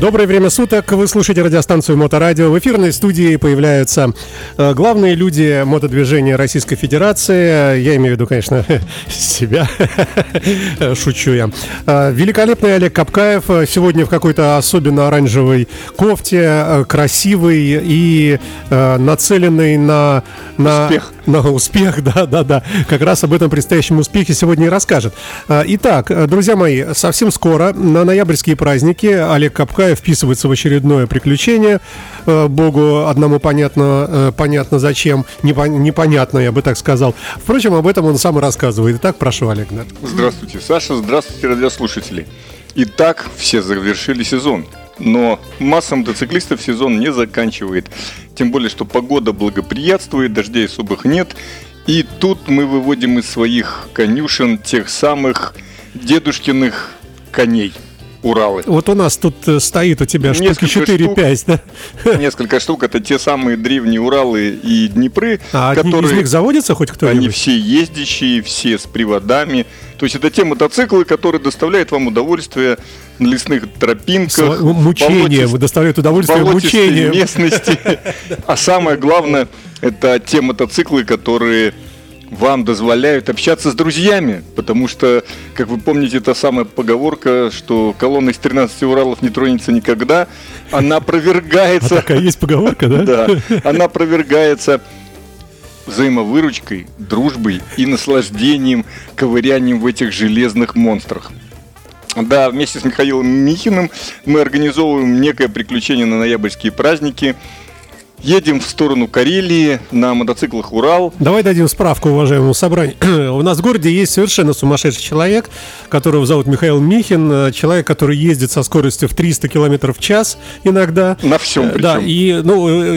Доброе время суток, вы слушаете радиостанцию Моторадио. В эфирной студии появляются главные люди мотодвижения Российской Федерации. Я имею в виду, конечно, себя. Шучу я. Великолепный Олег Капкаев сегодня в какой-то особенно оранжевой кофте, красивый и нацеленный на успех. На успех, да. Как раз об этом предстоящем успехе сегодня и расскажет. Итак, друзья мои, совсем скоро на ноябрьские праздники Олег Капкаев вписывается в очередное приключение. Богу одному понятно зачем, непонятно, я бы так сказал. Впрочем, об этом он сам и рассказывает. Итак, прошу, Олег. Здравствуйте, Саша, здравствуйте, радиослушатели. Итак, все завершили сезон. Но масса мотоциклистов сезон не заканчивает. Тем более, что погода благоприятствует, дождей особых нет. И тут мы выводим из своих конюшен тех самых дедушкиных коней Уралы. Вот у нас тут стоит у тебя несколько штуки 4-5, да? Несколько штук, это те самые древние Уралы и Днепры, которые... из них заводятся хоть кто-нибудь? Они все ездящие, все с приводами. То есть это те мотоциклы, которые доставляют вам удовольствие на лесных тропинках, мучение, доставляют удовольствие мучением местности. А самое главное, это те мотоциклы, которые вам дозволяют общаться с друзьями, потому что, как вы помните, та самая поговорка, что колонна из 13 Уралов не тронется никогда, она опровергается. А такая есть поговорка, да? Да, она опровергается взаимовыручкой, дружбой и наслаждением ковырянием в этих железных монстрах. Да, вместе с Михаилом Михиным мы организовываем некое приключение на ноябрьские праздники. Едем в сторону Карелии на мотоциклах «Урал». Давай дадим справку уважаемому собранию. У нас в городе есть совершенно сумасшедший человек, которого зовут Михаил Михин. Человек, который ездит со скоростью в 300 км в час иногда. На всем причем. Да, и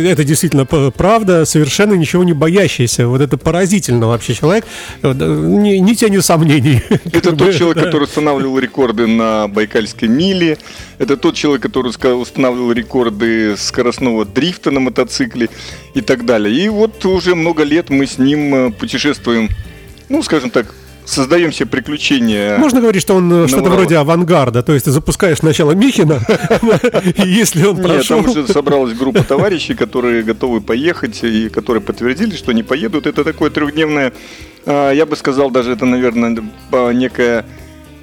это действительно правда, совершенно ничего не боящийся. Вот это поразительно вообще человек. Ни тени сомнений. Это тот человек, который устанавливал рекорды на Байкальской миле. Это тот человек, который устанавливал рекорды скоростного дрифта на мотоцикле. Цикле и так далее. И вот уже много лет мы с ним путешествуем, ну, скажем так, создаем себе приключения. Можно говорить, что он что-то вроде авангарда, то есть ты запускаешь сначала Михина, и если он прошел... Нет, там уже собралась группа товарищей, которые готовы поехать и которые подтвердили, что не поедут. Это такое трехдневное, я бы сказал, даже это, наверное, некое...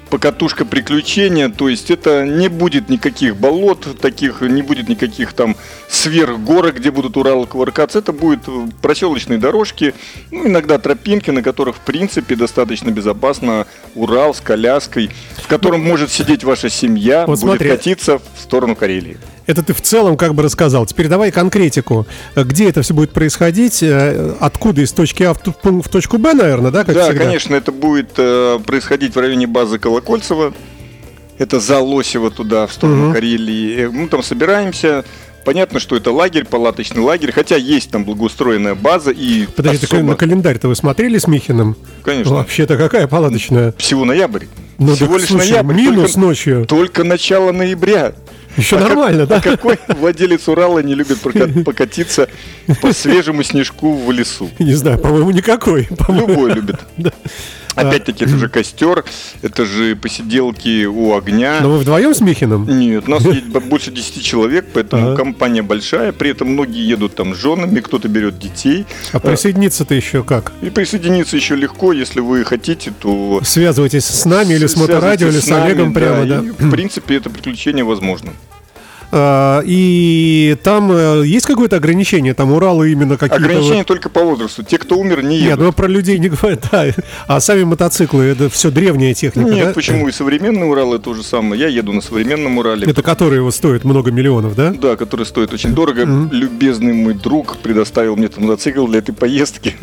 покатушка приключения, то есть это не будет никаких болот таких, не будет никаких там сверхгорок, где будут Уралы кувыркаться, это будут проселочные дорожки, ну, иногда тропинки, на которых в принципе достаточно безопасно Урал с коляской, в котором может сидеть ваша семья, вот будет катиться в сторону Карелии. Это ты в целом как бы рассказал. Теперь давай конкретику. Где это все будет происходить? Откуда? Из точки А в точку Б, наверное, да? Как да, всегда? Конечно, это будет происходить в районе базы Колокольцево. Это за Лосево туда, в сторону Карелии. Мы там собираемся. Понятно, что это лагерь, палаточный лагерь, хотя есть там благоустроенная база и... Подожди, особо... на календарь-то вы смотрели с Михиным? Конечно. Вообще-то какая палаточная? Всего ноябрь. Ну, всего так, лишь слушай, ноябрь. Минус только, ночью. Только начало ноября. Еще нормально, да? Какой владелец Урала не любит покатиться по свежему снежку в лесу? Не знаю, по-моему, никакой. Любой любит. Опять-таки, это же костер, это же посиделки у огня. Но вы вдвоем с Михиным? Нет, у нас едет больше 10 человек, поэтому компания большая. При этом многие едут там с женами, кто-то берет детей. А присоединиться-то еще как? И присоединиться еще легко, если вы хотите, то... Связывайтесь с нами или с Моторадио, или с Олегом прямо, да. В принципе, это приключение возможно. И там есть какое-то ограничение? Там Уралы именно какие-то... Ограничение только по возрасту. Те, кто умер, не едут. Нет, ну про людей не говорят, да. А сами мотоциклы, это все древняя техника. Нет, да? Почему? И современный Урал, это то же самое. Я еду на современном Урале. Это который его стоит много миллионов, да? Да, который стоит очень дорого. Любезный мой друг предоставил мне этот мотоцикл для этой поездки.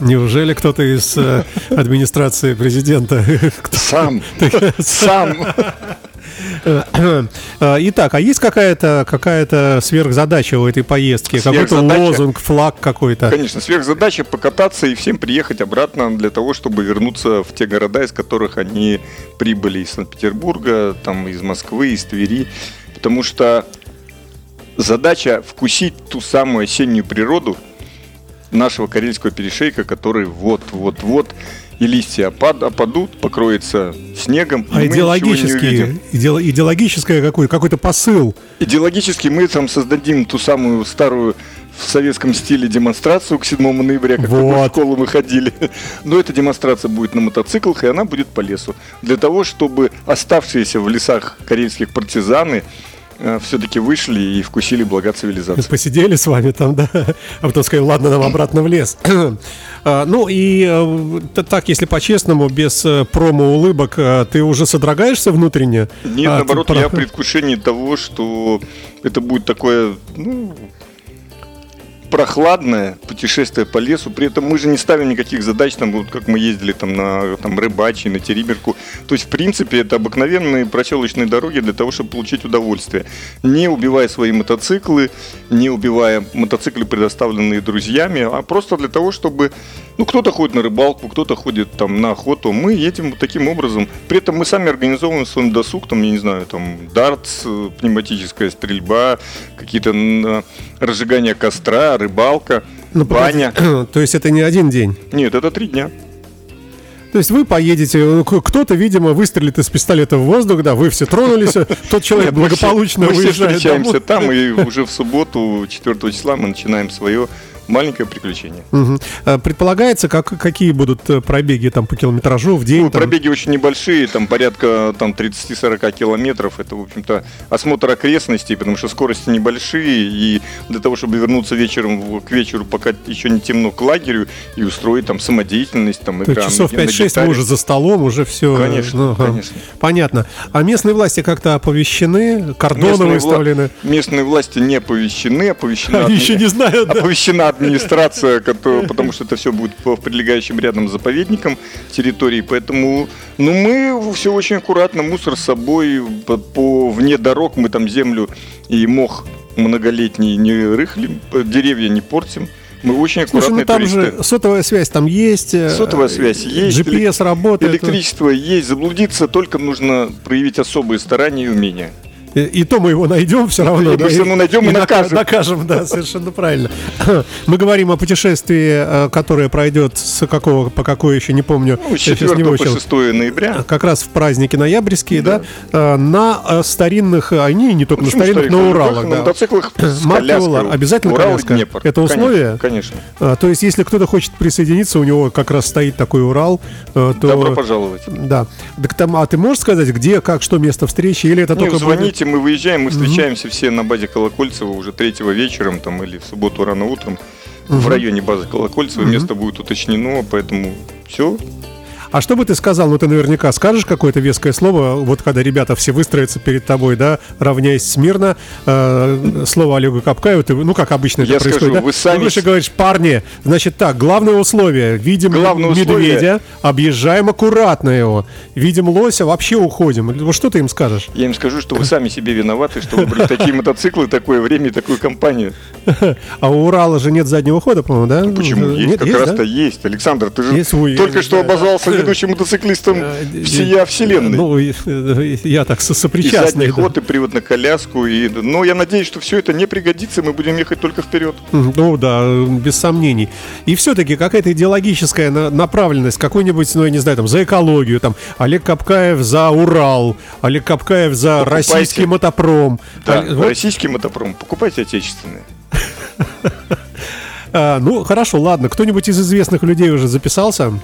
Неужели кто-то из администрации президента? Сам. Итак, а есть какая-то сверхзадача у этой поездки? Какой-то лозунг, флаг какой-то? Конечно, сверхзадача покататься и всем приехать обратно для того, чтобы вернуться в те города, из которых они прибыли. Из Санкт-Петербурга, там, из Москвы, из Твери. Потому что задача вкусить ту самую осеннюю природу нашего Карельского перешейка, который вот-вот-вот и листья опадут, покроется снегом. А идеологическое какой-то посыл? Идеологически мы там создадим ту самую старую в советском стиле демонстрацию к 7 ноября, как вот. В школу мы ходили. Но эта демонстрация будет на мотоциклах, и она будет по лесу. Для того, чтобы оставшиеся в лесах карельских партизаны все-таки вышли и вкусили блага цивилизации. Посидели с вами там, да? А потом сказали, ладно, нам обратно в лес. Ну и так, если по-честному, без промо-улыбок, ты уже содрогаешься внутренне? Нет, наоборот, я в предвкушении того, что это будет такое, ну, прохладное путешествие по лесу. При этом мы же не ставим никаких задач, там, вот, как мы ездили там, на Рыбачий, на Териберку. То есть, в принципе, это обыкновенные проселочные дороги для того, чтобы получить удовольствие. Не убивая свои мотоциклы, не убивая мотоциклы, предоставленные друзьями, а просто для того, чтобы... Ну, кто-то ходит на рыбалку, кто-то ходит там на охоту. Мы едем вот таким образом. При этом мы сами организовываем свой досуг, там, я не знаю, там, дартс, пневматическая стрельба, какие-то разжигания костра, рыбалка, ну, баня. То есть это не один день? Нет, это 3 дня. То есть вы поедете, кто-то, видимо, выстрелит из пистолета в воздух, да, вы все тронулись, тот человек благополучно выезжает. Мы все встречаемся там, и уже в субботу, 4 числа, мы начинаем свое маленькое приключение. Предполагается, какие будут пробеги там по километражу в день? Ну, пробеги очень небольшие, там порядка там, 30-40 километров. Это, в общем-то, осмотр окрестностей, потому что скорости небольшие. И для того, чтобы вернуться вечером, к вечеру, пока еще не темно, к лагерю и устроить там самодеятельность. Там, игра, часов 5-6 мы уже за столом, уже все. Конечно, конечно. Понятно. А местные власти как-то оповещены? Кордоны выставлены? Местные власти не оповещены. Они еще не знают, да? Оповещена администрация, потому что это все будет в прилегающем рядом заповедником территории, поэтому, ну, мы все очень аккуратно, мусор с собой, вне дорог мы там землю и мох многолетний не рыхлим, деревья не портим. Мы очень аккуратные туристы. Слушай, ну там же сотовая связь там есть. Сотовая связь есть. GPS работает. Электричество есть. Заблудиться только нужно проявить особые старания и умения. И то мы его найдем все равно. Мы все равно найдем и накажем. Накажем, да, совершенно правильно. Мы говорим о путешествии, которое пройдет с какого по какое еще, не помню. Ну, с 4 по 6 ноября. Как раз в праздники ноябрьские, да? На старинных, они не только на старинных, но Уралах. На мотоциклах с коляской. Обязательно коляска. Это условие? Конечно. То есть, если кто-то хочет присоединиться, у него как раз стоит такой Урал. Добро пожаловать. Да. А ты можешь сказать, где, как, что, место встречи? Или это только... Звоните. Мы выезжаем, мы встречаемся все на базе Колокольцева уже 3-го вечером там, или в субботу рано утром в районе базы Колокольцева. Место будет уточнено, поэтому все. А что бы ты сказал, ну ты наверняка скажешь какое-то веское слово, вот когда ребята все выстроятся перед тобой, да, равняясь смирно, слово Олегу Капкаеву, ты, ну как обычно это происходит, скажу, да? Вы сами... Ты говоришь, парни, значит так, главное условие, видим медведя, объезжаем аккуратно его, видим лося, вообще уходим. Ну что ты им скажешь? Я им скажу, что вы сами себе виноваты, что выбрали такие мотоциклы, такое время и такую компанию. А у Урала же нет заднего хода, по-моему, да? Почему? Есть, как раз-то есть. Александр, ты же только что обозвался ведущим мотоциклистом всея вселенной. Ну, я так сопричастный. И задний ход, и привод на коляску. Но я надеюсь, что все это не пригодится, мы будем ехать только вперед. Ну да, без сомнений. И все-таки какая-то идеологическая направленность, какой-нибудь, ну я не знаю, там за экологию, там Олег Капкаев за Урал, Олег Капкаев за российский мотопром. Да, российский мотопром. Покупайте отечественные. Ну, хорошо, ладно. Кто-нибудь из известных людей уже записался?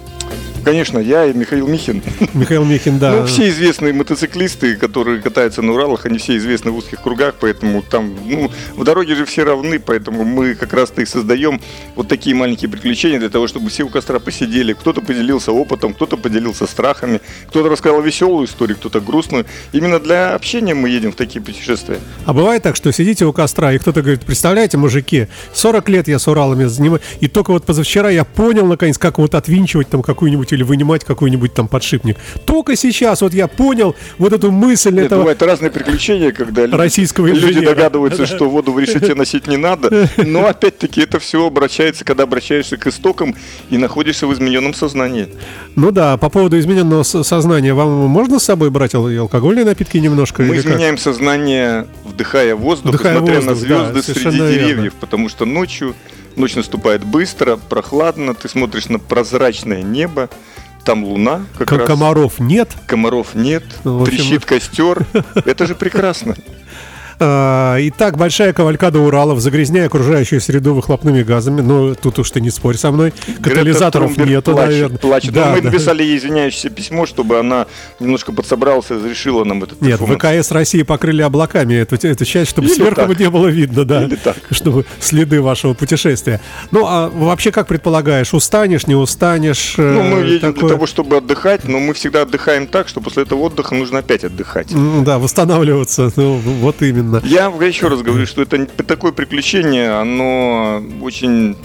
Конечно, я и Михаил Михин. Михаил Михин, да. Ну, все известные мотоциклисты, которые катаются на Уралах, они все известны в узких кругах, поэтому там, ну, в дороге же все равны, поэтому мы как раз-то и создаем вот такие маленькие приключения для того, чтобы все у костра посидели. Кто-то поделился опытом, кто-то поделился страхами, кто-то рассказал веселую историю, кто-то грустную. Именно для общения мы едем в такие путешествия. А бывает так, что сидите у костра, и кто-то говорит, представляете, мужики, 40 лет я с Уралами занимаюсь, и только вот позавчера я понял, наконец, как вот отвинчивать там какую-нибудь или вынимать какой-нибудь там подшипник. Только сейчас вот я понял вот эту мысль. Нет, этого... Бывают разные приключения, когда люди догадываются, что воду в решете носить не надо. Но опять-таки это все обращается, когда обращаешься к истокам и находишься в измененном сознании. Ну да, по поводу измененного сознания, вам можно с собой брать алкогольные напитки немножко? Мы изменяем сознание, вдыхая воздух, смотря на звезды среди деревьев, потому что ночью... Ночь наступает быстро, прохладно, ты смотришь на прозрачное небо, Там луна как раз. Комаров нет. Комаров нет, ну, трещит костер. Это же прекрасно. Итак, большая кавалькада Уралов, загрязняя окружающую среду выхлопными газами. Ну, тут уж ты не спорь со мной. Катализаторов нету, наверное. Плачет. Да, мы написали ей извиняющееся письмо, чтобы она немножко подсобралась и разрешила нам этот перформанс. Нет, ВКС России покрыли облаками эту часть, чтобы или сверху так не было видно, да. Или так. Чтобы следы вашего путешествия. Ну, а вообще, как предполагаешь, устанешь, не устанешь? Ну, мы едем такое... для того, чтобы отдыхать, но мы всегда отдыхаем так, что после этого отдыха нужно опять отдыхать. Да, восстанавливаться. Ну, вот именно. Я еще раз говорю, что это такое приключение, оно очень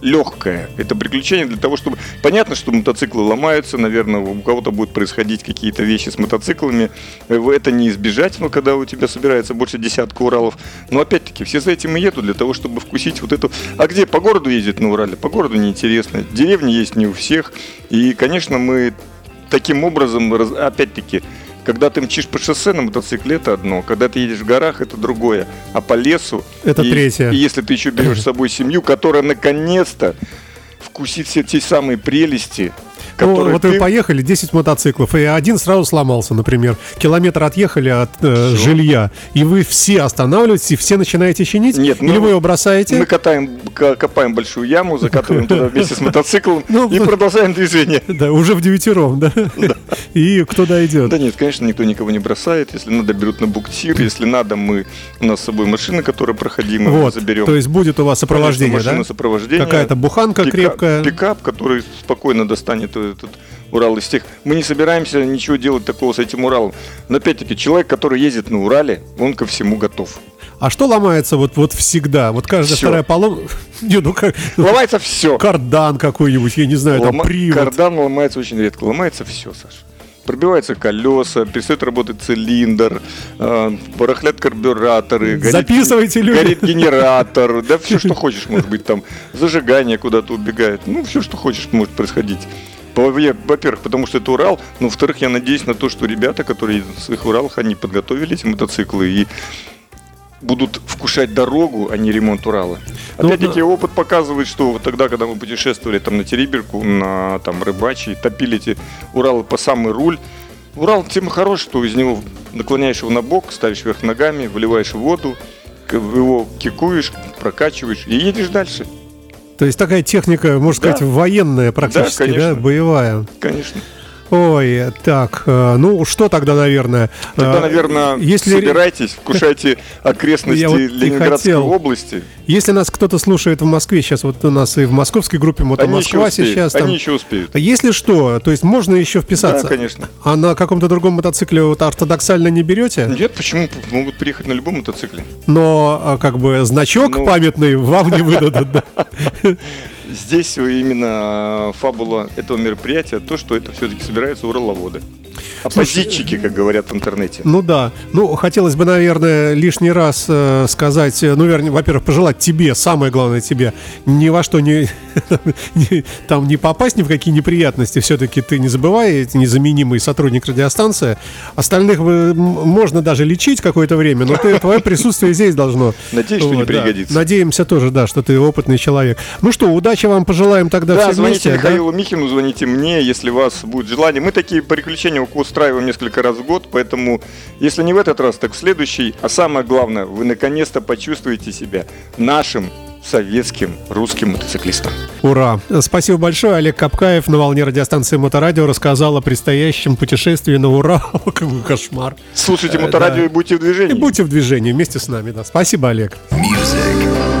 легкое. Это приключение для того, чтобы... Понятно, что мотоциклы ломаются, наверное, у кого-то будут происходить какие-то вещи с мотоциклами. Это не избежать, но когда у тебя собирается больше десятка Уралов. Но опять-таки, все за этим и едут, для того, чтобы вкусить вот эту... А где по городу ездят на Урале? По городу неинтересно. Деревни есть не у всех. И, конечно, мы таким образом, опять-таки... Когда ты мчишь по шоссе на мотоцикле, это одно. Когда ты едешь в горах, это другое. А по лесу... Это третье. И если ты еще берешь с собой семью, которая наконец-то вкусит все те самые прелести... Ну, вот вы поехали, 10 мотоциклов, и один сразу сломался, например. Километр отъехали от жилья, и вы все останавливаетесь, и все начинаете чинить? Нет, или вы его бросаете? Мы копаем большую яму, закатываем туда вместе с мотоциклом и продолжаем движение. Да, уже в девятером, да? И кто дойдет? Да нет, конечно, никто никого не бросает. Если надо, берут на буксир. Если надо, у нас с собой машина, которая проходимая, мы заберем. То есть будет у вас сопровождение, да? Какая-то буханка крепкая. Пикап, который спокойно достанет этот Урал из тех. Мы не собираемся ничего делать такого с этим Уралом. Но опять-таки, человек, который ездит на Урале, он ко всему готов. А что ломается вот всегда? Вот каждая вторая поломка... Ломается все. Кардан какой-нибудь, я не знаю, там привод. Кардан ломается очень редко. Ломается все, Саша. Пробиваются колеса, перестает работать цилиндр, барахлят карбюраторы, горит генератор, да все, что хочешь, может быть, там зажигание куда-то убегает. Ну, все, что хочешь, может происходить. Во-первых, потому что это Урал, но, во-вторых, я надеюсь на то, что ребята, которые едут в своих Уралах, они подготовили эти мотоциклы и будут вкушать дорогу, а не ремонт Урала. Опять-таки, опыт показывает, что вот тогда, когда мы путешествовали там на Териберку, на там Рыбачий, топили эти Уралы по самый руль. Урал тем хорош, что из него наклоняешь его на бок, ставишь вверх ногами, выливаешь в воду, его кикуешь, прокачиваешь и едешь дальше. То есть такая техника, можно сказать, военная практически, да, боевая. Конечно. Ой, так, ну что тогда, наверное? Тогда, наверное, если... собирайтесь, вкушайте окрестности Ленинградской области. Если нас кто-то слушает в Москве, сейчас вот у нас и в московской группе «Мотомосква» сейчас там... Они еще успеют. Если что, то есть можно еще вписаться? Да, конечно. А на каком-то другом мотоцикле вот ортодоксально не берете? Нет, почему? Могут приехать на любом мотоцикле. Но, как бы, значок памятный вам не выдадут, да? Здесь именно фабула этого мероприятия, то, что это все-таки собираются ураловоды. Оппозитчики, как говорят в интернете. Ну да, ну хотелось бы, наверное, лишний раз сказать, ну вернее, во-первых, пожелать тебе, самое главное тебе, ни во что не попасть, ни в какие неприятности. Все-таки ты не забывай, незаменимый сотрудник радиостанции. Остальных можно даже лечить какое-то время, но твое присутствие здесь должно. Надеюсь, что не пригодится. Надеемся тоже, да, что ты опытный человек. Ну что, удачи вам пожелаем тогда все вместе. Да, звоните Михаилу Михину, звоните мне, если у вас будет желание. Мы такие приключения устраиваем несколько раз в год, поэтому, если не в этот раз, так в следующий. А самое главное, вы наконец-то почувствуете себя нашим советским русским мотоциклистом. Ура! Спасибо большое. Олег Капкаев на волне радиостанции Моторадио рассказал о предстоящем путешествии на Урал. Какой кошмар. Слушайте Моторадио и будьте в движении. И будьте в движении вместе с нами. Да. Спасибо, Олег. Music.